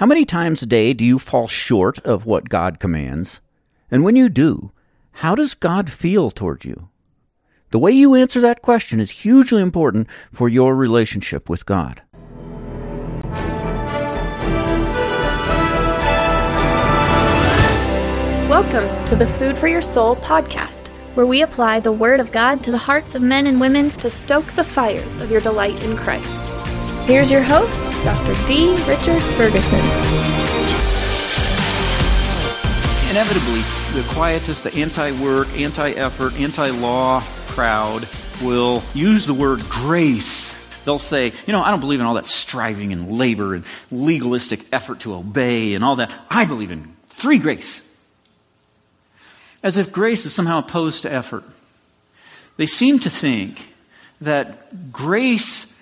How many times a day do you fall short of what God commands? And when you do, how does God feel toward you? The way you answer that question is hugely important for your relationship with God. Welcome to the Food for Your Soul podcast, where we apply the Word of God to the hearts of men and women to stoke the fires of your delight in Christ. Here's your host, Dr. D. Richard Ferguson. Inevitably, the quietist, the anti-work, anti-effort, anti-law crowd will use the word grace. They'll say, I don't believe in all that striving and labor and legalistic effort to obey and all that. I believe in free grace. As if grace is somehow opposed to effort. They seem to think that grace,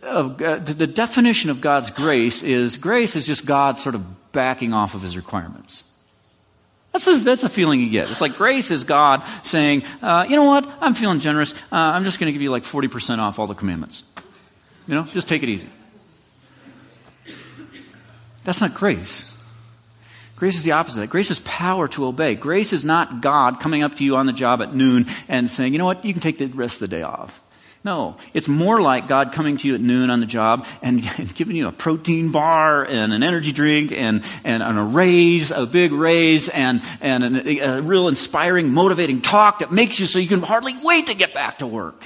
the definition of God's grace is just God sort of backing off of his requirements. That's a feeling you get. It's like grace is God saying, I'm feeling generous. I'm just going to give you like 40% off all the commandments. Just take it easy. That's not grace. Grace is the opposite of that. Grace is power to obey. Grace is not God coming up to you on the job at noon and saying, you can take the rest of the day off. No, it's more like God coming to you at noon on the job and giving you a protein bar and an energy drink and a raise, a big raise, and a real inspiring, motivating talk that makes you so you can hardly wait to get back to work.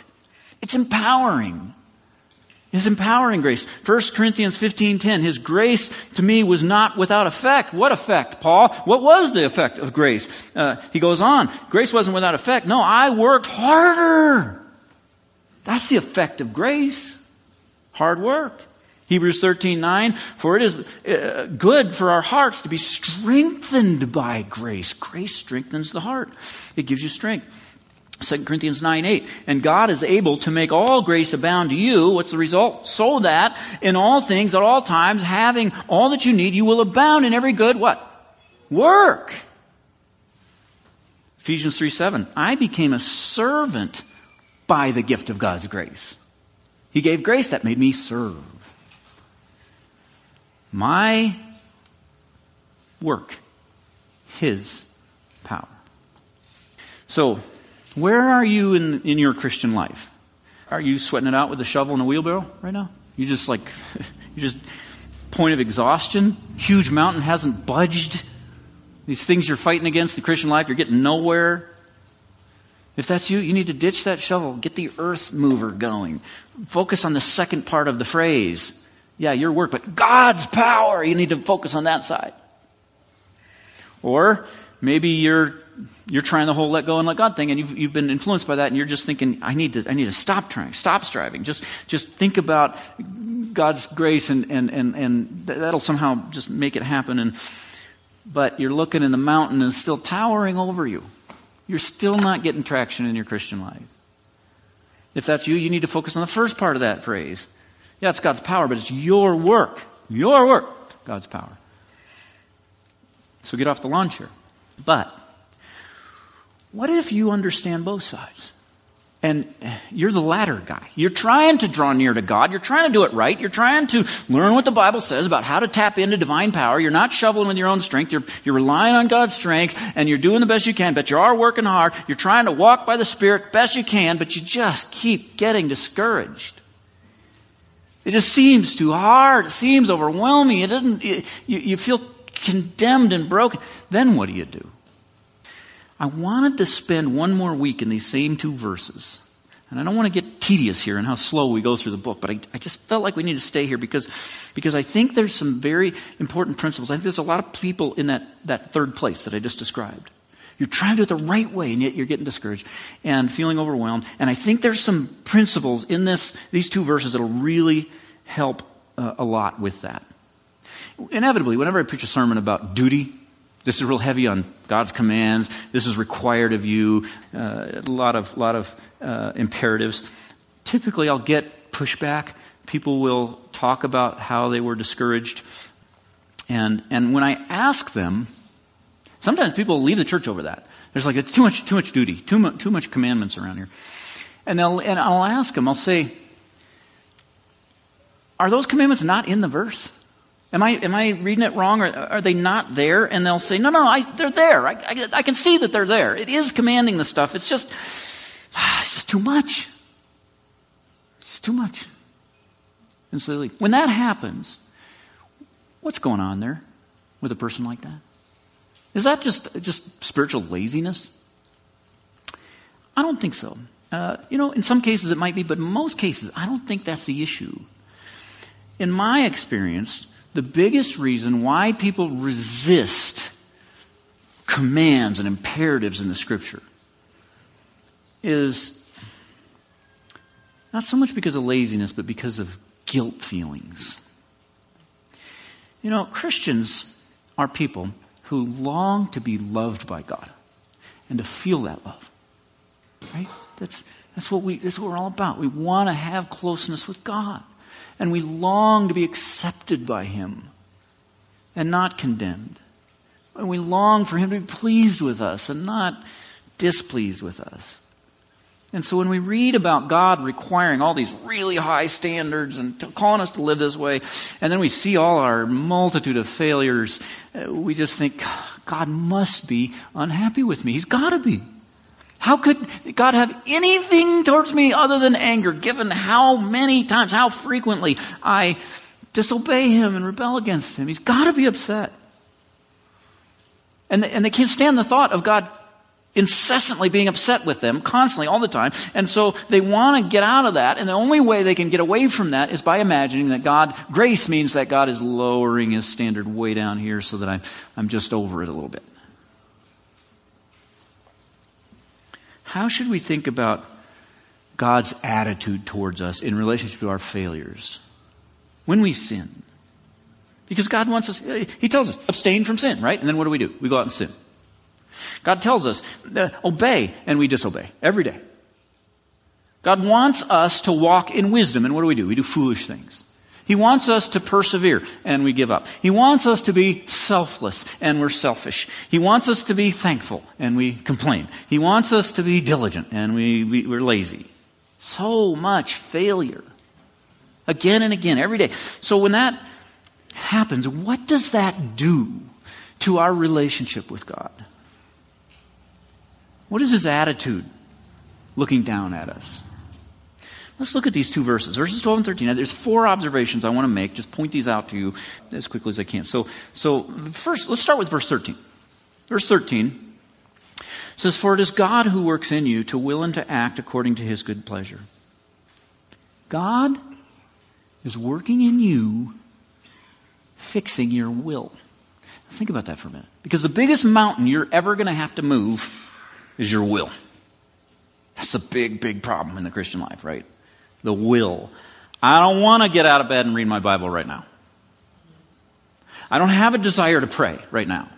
It's empowering. His empowering grace. 1 Corinthians 15:10. His grace to me was not without effect. What effect, Paul? What was the effect of grace? He goes on. Grace wasn't without effect. No, I worked harder. That's the effect of grace. Hard work. Hebrews 13:9. For it is good for our hearts to be strengthened by grace. Grace strengthens the heart. It gives you strength. 2 Corinthians 9:8, and God is able to make all grace abound to you. What's the result? So that in all things, at all times, having all that you need, you will abound in every good, what? Work. Ephesians 3:7, I became a servant by the gift of God's grace. He gave grace that made me serve. My work, His power. So, where are you in your Christian life? Are you sweating it out with a shovel and a wheelbarrow right now? You're just point of exhaustion. Huge mountain hasn't budged. These things you're fighting against in the Christian life, you're getting nowhere. If that's you, you need to ditch that shovel. Get the earth mover going. Focus on the second part of the phrase. Yeah, your work, but God's power. You need to focus on that side. Or maybe you're trying the whole let go and let God thing, and you've been influenced by that, and you're just thinking, I need to stop trying, stop striving. Just think about God's grace, and that'll somehow just make it happen. But you're looking in the mountain and it's still towering over you. You're still not getting traction in your Christian life. If that's you, you need to focus on the first part of that phrase. Yeah, it's God's power, but it's your work. Your work, God's power. So get off the lawn chair. But what if you understand both sides? And you're the latter guy. You're trying to draw near to God. You're trying to do it right. You're trying to learn what the Bible says about how to tap into divine power. You're not shoveling with your own strength. You're relying on God's strength, and you're doing the best you can, but you are working hard. You're trying to walk by the Spirit best you can, but you just keep getting discouraged. It just seems too hard. It seems overwhelming. You feel condemned and broken. Then what do? I wanted to spend one more week in these same two verses. And I don't want to get tedious here in how slow we go through the book, but I just felt like we need to stay here because I think there's some very important principles. I think there's a lot of people in that third place that I just described. You're trying to do it the right way, and yet you're getting discouraged and feeling overwhelmed. And I think there's some principles in these two verses that will really help a lot with that. Inevitably, whenever I preach a sermon about duty, this is real heavy on God's commands. This is required of you. A lot of imperatives. Typically, I'll get pushback. People will talk about how they were discouraged, and when I ask them, sometimes people leave the church over that. There's like it's too much duty, too much commandments around here, and I'll ask them. I'll say, are those commandments not in the verse? Am I reading it wrong? Or are they not there? And they'll say, no, they're there. I can see that they're there. It is commanding the stuff. It's just too much. It's too much. And so they leave. When that happens, what's going on there with a person like that? Is that just spiritual laziness? I don't think so. In some cases it might be, but in most cases, I don't think that's the issue. In my experience, the biggest reason why people resist commands and imperatives in the Scripture is not so much because of laziness, but because of guilt feelings. Christians are people who long to be loved by God and to feel that love. Right? That's what we're all about. We want to have closeness with God. And we long to be accepted by Him and not condemned. And we long for Him to be pleased with us and not displeased with us. And so when we read about God requiring all these really high standards and calling us to live this way, and then we see all our multitude of failures, we just think, God must be unhappy with me. He's got to be. How could God have anything towards me other than anger, given how many times, how frequently I disobey Him and rebel against Him? He's got to be upset. And they can't stand the thought of God incessantly being upset with them, constantly, all the time. And so they want to get out of that, and the only way they can get away from that is by imagining that grace means that God is lowering His standard way down here so that I'm just over it a little bit. How should we think about God's attitude towards us in relationship to our failures when we sin? Because God wants us, He tells us, abstain from sin, right? And then what do? We go out and sin. God tells us, obey, and we disobey every day. God wants us to walk in wisdom, and what do? We do foolish things. He wants us to persevere, and we give up. He wants us to be selfless, and we're selfish. He wants us to be thankful, and we complain. He wants us to be diligent, and we're lazy. So much failure. Again and again, every day. So when that happens, what does that do to our relationship with God? What is His attitude looking down at us? Let's look at these two verses, verses 12 and 13. Now, there's four observations I want to make. Just point these out to you as quickly as I can. So first, let's start with verse 13. Verse 13 says, "For it is God who works in you to will and to act according to His good pleasure." God is working in you, fixing your will. Think about that for a minute. Because the biggest mountain you're ever going to have to move is your will. That's the big, big problem in the Christian life, right? The will. I don't want to get out of bed and read my Bible right now. I don't have a desire to pray right now.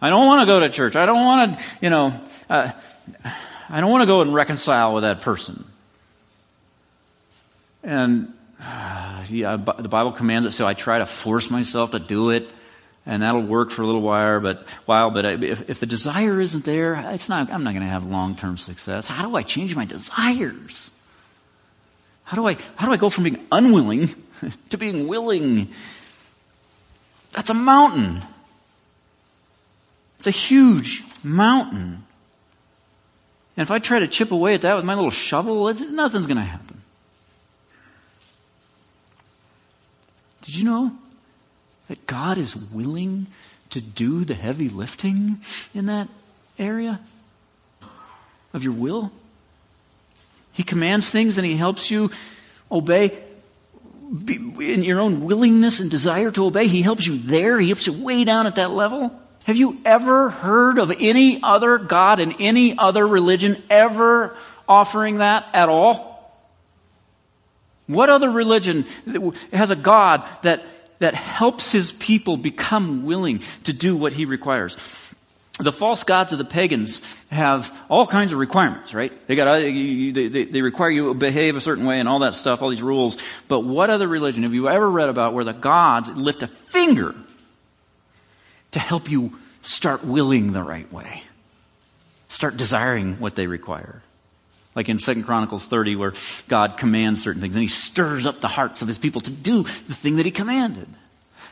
I don't want to go to church. I don't want to, I don't want to go and reconcile with that person. And the Bible commands it, so I try to force myself to do it, and that'll work for a little while. But if the desire isn't there, I'm not going to have long-term success. How do I change my desires? How do I go from being unwilling to being willing? That's a mountain. It's a huge mountain. And if I try to chip away at that with my little shovel, nothing's going to happen. Did you know that God is willing to do the heavy lifting in that area of your will? He commands things and He helps you obey in your own willingness and desire to obey. He helps you there. He helps you way down at that level. Have you ever heard of any other God in any other religion ever offering that at all? What other religion has a God that helps His people become willing to do what He requires? The false gods of the pagans have all kinds of requirements, right? They require you to behave a certain way and all that stuff, all these rules. But what other religion have you ever read about where the gods lift a finger to help you start willing the right way? Start desiring what they require. Like in 2 Chronicles 30 where God commands certain things and he stirs up the hearts of his people to do the thing that he commanded.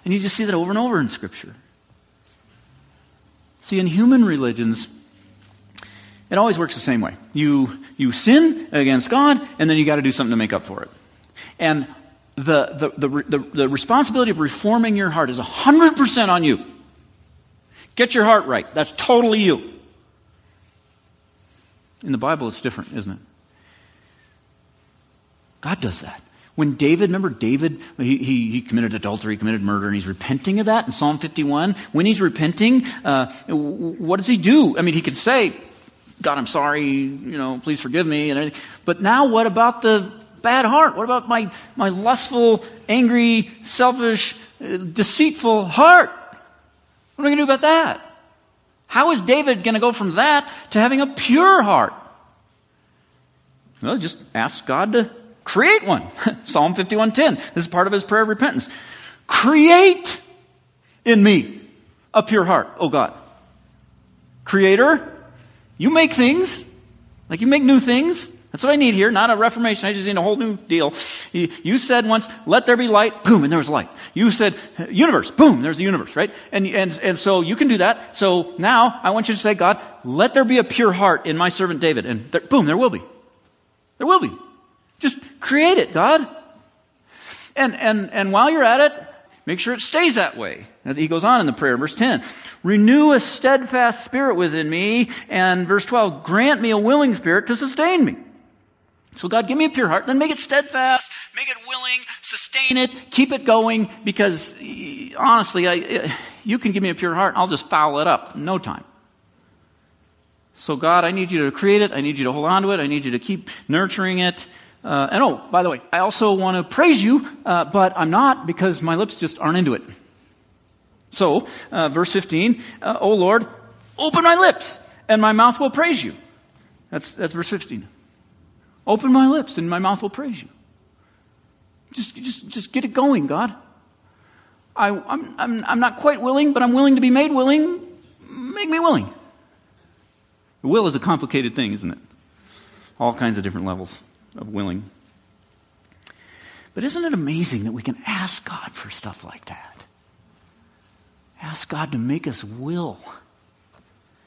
And you just see that over and over in Scripture. See, in human religions, it always works the same way. You sin against God and then you got to do something to make up for it. And the responsibility of reforming your heart is 100% on you. Get your heart right. That's totally you. In the Bible, it's different, isn't it? God does that. When David, remember David, he committed adultery, he committed murder, and he's repenting of that in Psalm 51. When he's repenting, what does he do? I mean, he can say, God, I'm sorry, please forgive me, and everything. But now what about the bad heart? What about my lustful, angry, selfish, deceitful heart? What am I going to do about that? How is David going to go from that to having a pure heart? Well, just ask God to create one. Psalm 51:10. This is part of his prayer of repentance. Create in me a pure heart, O God. Creator, you make things. Like you make new things. That's what I need here. Not a reformation. I just need a whole new deal. You said once, let there be light. Boom, and there was light. You said, universe. Boom, there's the universe, right? And so you can do that. So now I want you to say, God, let there be a pure heart in my servant David. And there, boom, there will be. There will be. Just create it, God. And while you're at it, make sure it stays that way. And he goes on in the prayer, verse 10. Renew a steadfast spirit within me. And verse 12, grant me a willing spirit to sustain me. So God, give me a pure heart, then make it steadfast, make it willing, sustain it, keep it going, because honestly, you can give me a pure heart, and I'll just foul it up in no time. So God, I need you to create it, I need you to hold on to it, I need you to keep nurturing it. And oh, by the way, I also want to praise you, but I'm not, because my lips just aren't into it. So, verse 15, O Lord, open my lips, and my mouth will praise you. That's verse 15. Open my lips and my mouth will praise you. Just get it going, God. I'm not quite willing, but I'm willing to be made willing. Make me willing. The will is a complicated thing, isn't it? All kinds of different levels of willing. But isn't it amazing that we can ask God for stuff like that? Ask God to make us will.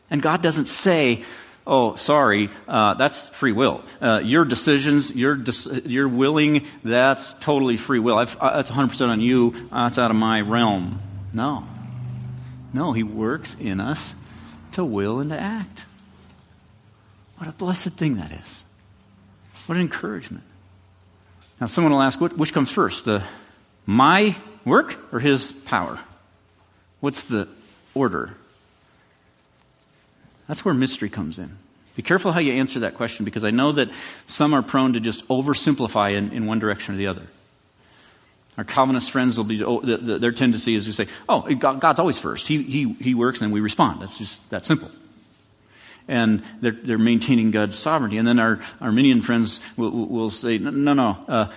And God doesn't say, oh, sorry, that's free will. Your decisions, your willing, that's totally free will. That's 100% on you. That's out of my realm. No, he works in us to will and to act. What a blessed thing that is. What an encouragement. Now, someone will ask, which comes first, my work or his power? What's the order? That's where mystery comes in. Be careful how you answer that question, because I know that some are prone to just oversimplify in one direction or the other. Our Calvinist friends will be, their tendency is to say, oh, God's always first. He works and we respond. That's just that simple. And they're maintaining God's sovereignty. And then our Arminian friends will say, no,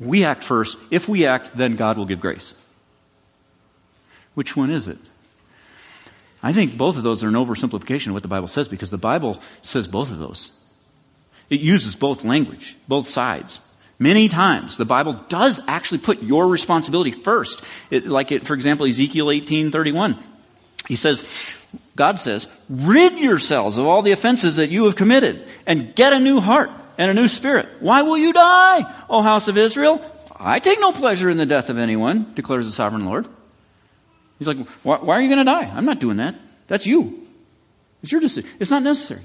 we act first. If we act, then God will give grace. Which one is it? I think both of those are an oversimplification of what the Bible says, because the Bible says both of those. It uses both language, both sides. Many times the Bible does actually put your responsibility first. For example, Ezekiel 18:31. He says, God says, rid yourselves of all the offenses that you have committed and get a new heart and a new spirit. Why will you die, O house of Israel? I take no pleasure in the death of anyone, declares the sovereign Lord. He's like, why are you going to die? I'm not doing that. That's you. It's your decision. It's not necessary.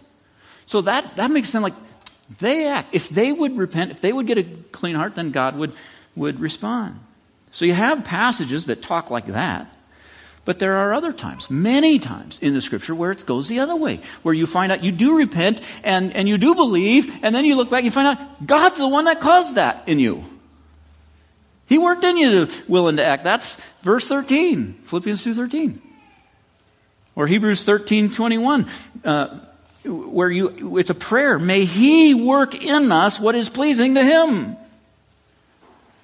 So that makes them like, they act. If they would repent, if they would get a clean heart, then God would respond. So you have passages that talk like that. But there are other times, many times in the Scripture, where it goes the other way, where you find out you do repent and you do believe, and then you look back and you find out God's the one that caused that in you. He worked in you to willing to act. That's verse 13, Philippians 2:13. Or Hebrews 13:21, where it's a prayer. May He work in us what is pleasing to Him.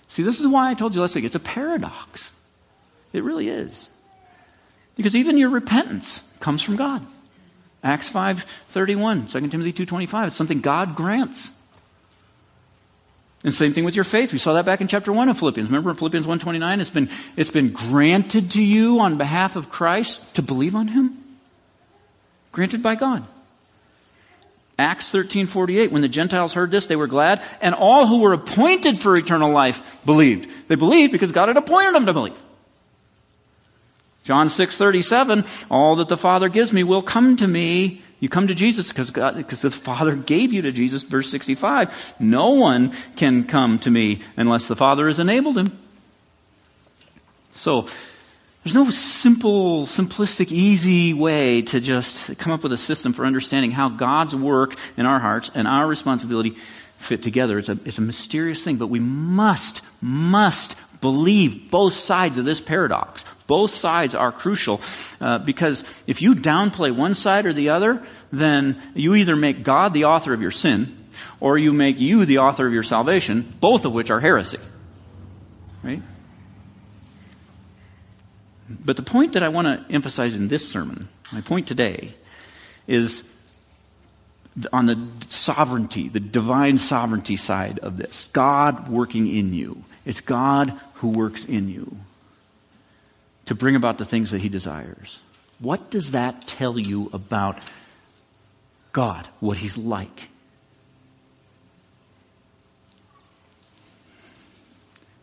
See, this is why I told you last week, it's a paradox. It really is. Because even your repentance comes from God. Acts 5:31, 2 Timothy 2:25. It's something God grants. And same thing with your faith. We saw that back in chapter 1 of Philippians. Remember in Philippians 1:29, it's been granted to you on behalf of Christ to believe on him? Granted by God. Acts 13:48, when the Gentiles heard this, they were glad, and all who were appointed for eternal life believed. They believed because God had appointed them to believe. John 6:37, all that the Father gives me will come to me. You come to Jesus because the Father gave you to Jesus. Verse 65, no one can come to me unless the Father has enabled him. So there's no simplistic, easy way to just come up with a system for understanding how God's work in our hearts and our responsibility fit together. It's a mysterious thing, but we must believe both sides of this paradox. Both sides are crucial, because if you downplay one side or the other, then you either make God the author of your sin or you make you the author of your salvation, both of which are heresy. Right? But the point that I want to emphasize in this sermon, my point today, is on the sovereignty, the divine sovereignty side of this. God working in you. It's God who works in you to bring about the things that he desires. What does that tell you about God, what he's like?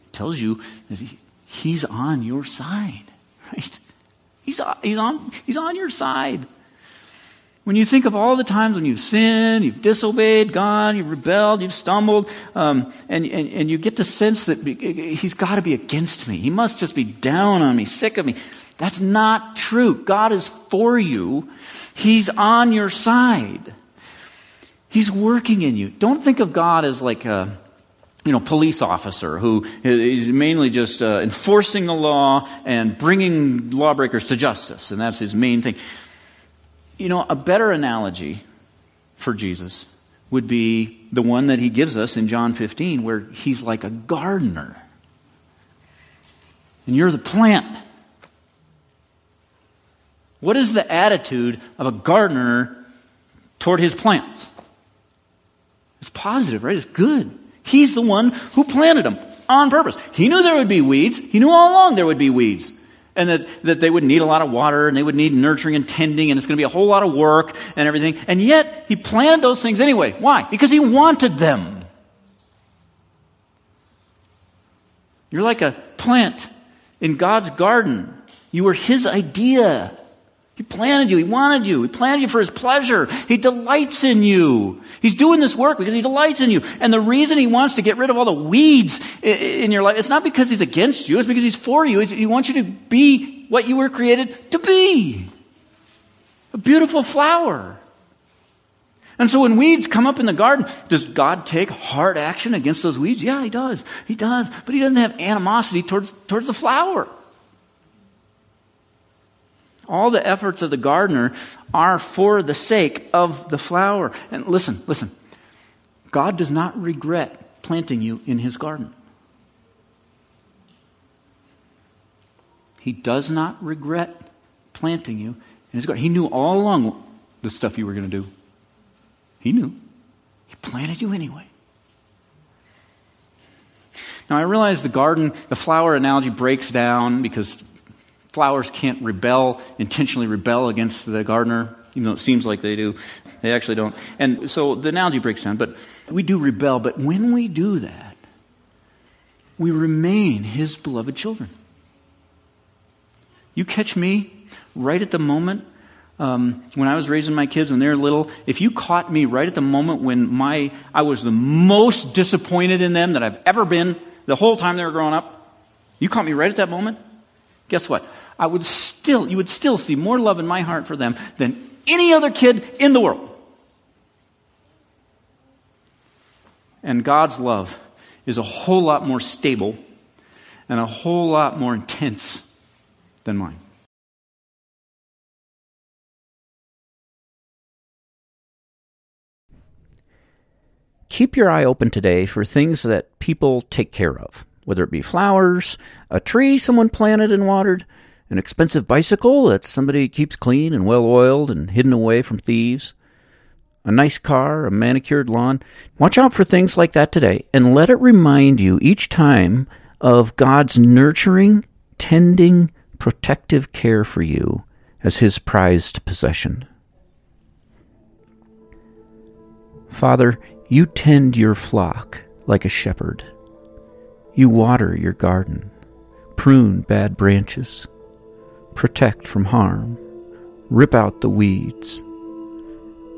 It tells you that he's on your side, right? He's on your side. When you think of all the times when you've sinned, you've disobeyed God, you've rebelled, you've stumbled, and you get the sense that he's got to be against me. He must just be down on me, sick of me. That's not true. God is for you. He's on your side. He's working in you. Don't think of God as like a police officer who is mainly just enforcing the law and bringing lawbreakers to justice, and that's his main thing. A better analogy for Jesus would be the one that he gives us in John 15, where he's like a gardener. And you're the plant. What is the attitude of a gardener toward his plants? It's positive, right? It's good. He's the one who planted them on purpose. He knew there would be weeds. He knew all along there would be weeds. And that they would need a lot of water, and they would need nurturing and tending, and it's going to be a whole lot of work and everything. And yet, he planned those things anyway. Why? Because he wanted them. You're like a plant in God's garden. You were his idea. He planted you. He wanted you. He planted you for his pleasure. He delights in you. He's doing this work because he delights in you. And the reason he wants to get rid of all the weeds in your life, it's not because he's against you. It's because he's for you. He wants you to be what you were created to be. A beautiful flower. And so when weeds come up in the garden, does God take hard action against those weeds? Yeah, he does. He does. But he doesn't have animosity towards the flower. All the efforts of the gardener are for the sake of the flower. And listen. God does not regret planting you in his garden. He does not regret planting you in his garden. He knew all along the stuff you were going to do. He knew. He planted you anyway. Now I realize the flower analogy breaks down because flowers can't intentionally rebel against the gardener, even though it seems like they do. They actually don't. And so the analogy breaks down. But we do rebel. But when we do that, we remain his beloved children. You catch me right at the moment when I was raising my kids, when they were little, if you caught me right at the moment when I was the most disappointed in them that I've ever been the whole time they were growing up, you caught me right at that moment, guess what? You would still see more love in my heart for them than any other kid in the world. And God's love is a whole lot more stable and a whole lot more intense than mine. Keep your eye open today for things that people take care of, whether it be flowers, a tree someone planted and watered, an expensive bicycle that somebody keeps clean and well-oiled and hidden away from thieves, a nice car, a manicured lawn. Watch out for things like that today, and let it remind you each time of God's nurturing, tending, protective care for you as His prized possession. Father, you tend your flock like a shepherd. You water your garden, prune bad branches, protect from harm, rip out the weeds.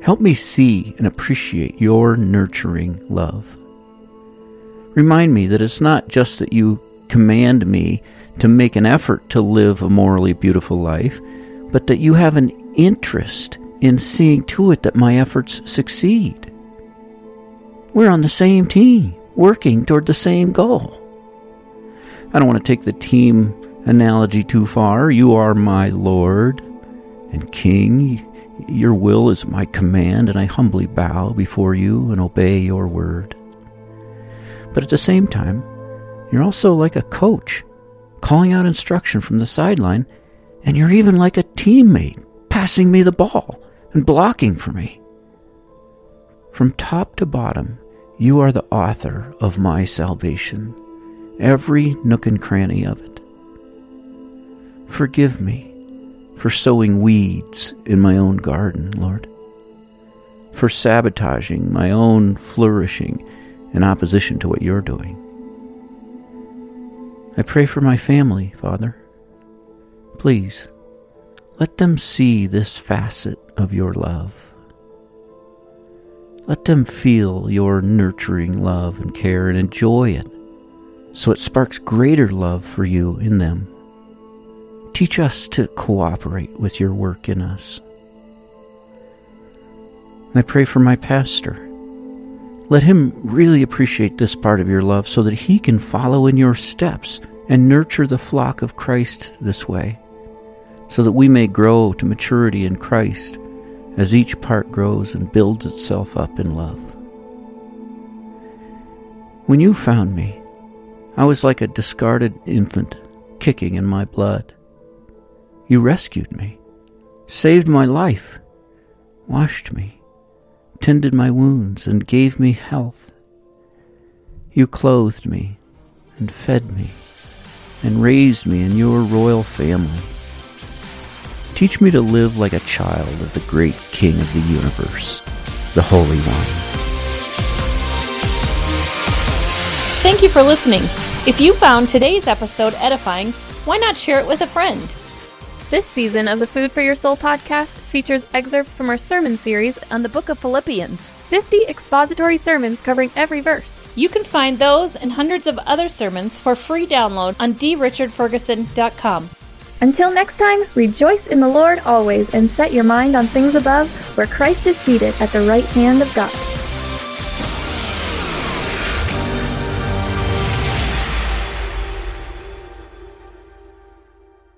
Help me see and appreciate your nurturing love. Remind me that it's not just that you command me to make an effort to live a morally beautiful life, but that you have an interest in seeing to it that my efforts succeed. We're on the same team, working toward the same goal. I don't want to take the team analogy too far. You are my Lord and King. Your will is my command, and I humbly bow before you and obey your word. But at the same time, you're also like a coach, calling out instruction from the sideline, and you're even like a teammate, passing me the ball and blocking for me. From top to bottom, you are the author of my salvation, every nook and cranny of it. Forgive me for sowing weeds in my own garden, Lord, for sabotaging my own flourishing in opposition to what you're doing. I pray for my family, Father. Please, let them see this facet of your love. Let them feel your nurturing love and care and enjoy it, so it sparks greater love for you in them. Teach us to cooperate with your work in us. And I pray for my pastor. Let him really appreciate this part of your love so that he can follow in your steps and nurture the flock of Christ this way, so that we may grow to maturity in Christ as each part grows and builds itself up in love. When you found me, I was like a discarded infant kicking in my blood. You rescued me, saved my life, washed me, tended my wounds, and gave me health. You clothed me and fed me and raised me in your royal family. Teach me to live like a child of the great King of the universe, the Holy One. Thank you for listening. If you found today's episode edifying, why not share it with a friend? This season of the Food for Your Soul podcast features excerpts from our sermon series on the book of Philippians, 50 expository sermons covering every verse. You can find those and hundreds of other sermons for free download on drichardferguson.com. Until next time, rejoice in the Lord always, and set your mind on things above, where Christ is seated at the right hand of God.